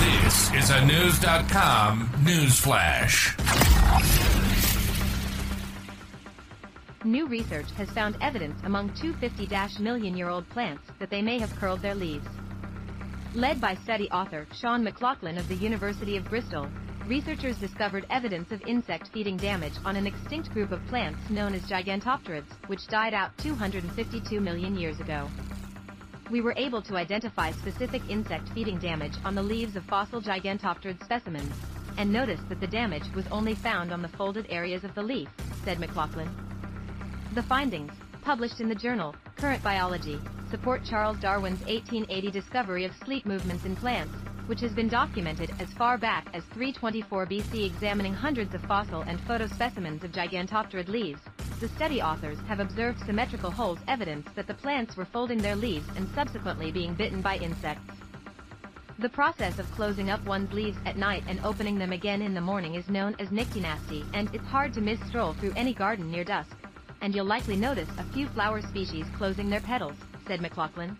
This is a News.com newsflash. New research has found evidence among 250-million-year-old plants that they may have curled their leaves. Led by study author Sean McLaughlin of the University of Bristol, researchers discovered evidence of insect feeding damage on an extinct group of plants known as gigantopterids, which died out 252 million years ago. We were able to identify specific insect feeding damage on the leaves of fossil gigantopterid specimens, and noticed that the damage was only found on the folded areas of the leaf, said McLaughlin. The findings, published in the journal Current Biology, support Charles Darwin's 1880 discovery of sleep movements in plants, which has been documented as far back as 324 BC. Examining hundreds of fossil and photospecimens of gigantopterid leaves, the study authors have observed symmetrical holes, evidence that the plants were folding their leaves and subsequently being bitten by insects. The process of closing up one's leaves at night and opening them again in the morning is known as nyctinasty, and it's hard to misstroll through any garden near dusk, and you'll likely notice a few flower species closing their petals, said McLaughlin.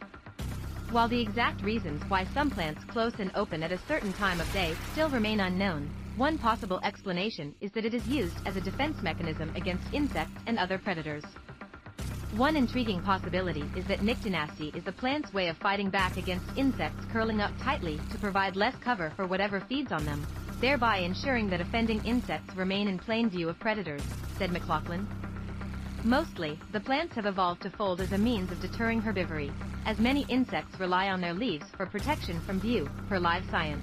While the exact reasons why some plants close and open at a certain time of day still remain unknown, one possible explanation is that it is used as a defense mechanism against insects and other predators. One intriguing possibility is that nyctinasty is the plant's way of fighting back against insects curling up tightly to provide less cover for whatever feeds on them, thereby ensuring that offending insects remain in plain view of predators, said McLaughlin. Mostly, the plants have evolved to fold as a means of deterring herbivory, as many insects rely on their leaves for protection from view, per Live Science.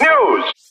News.